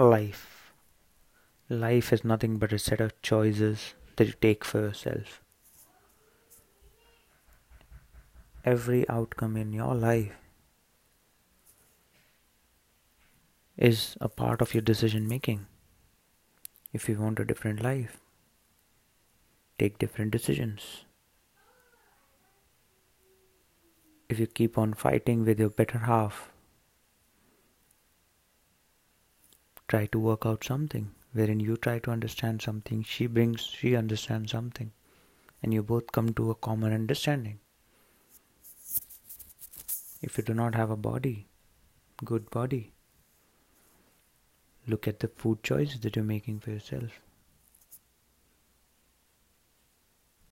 life. Life is nothing but a set of choices that you take for yourself. Every outcome in your life is a part of your decision making. If you want a different life, take different decisions. If you keep on fighting with your better half, try to work out something wherein you try to understand something, she understands something, and you both come to a common understanding. If you do not have a body, good body, look at the food choices that you're making for yourself.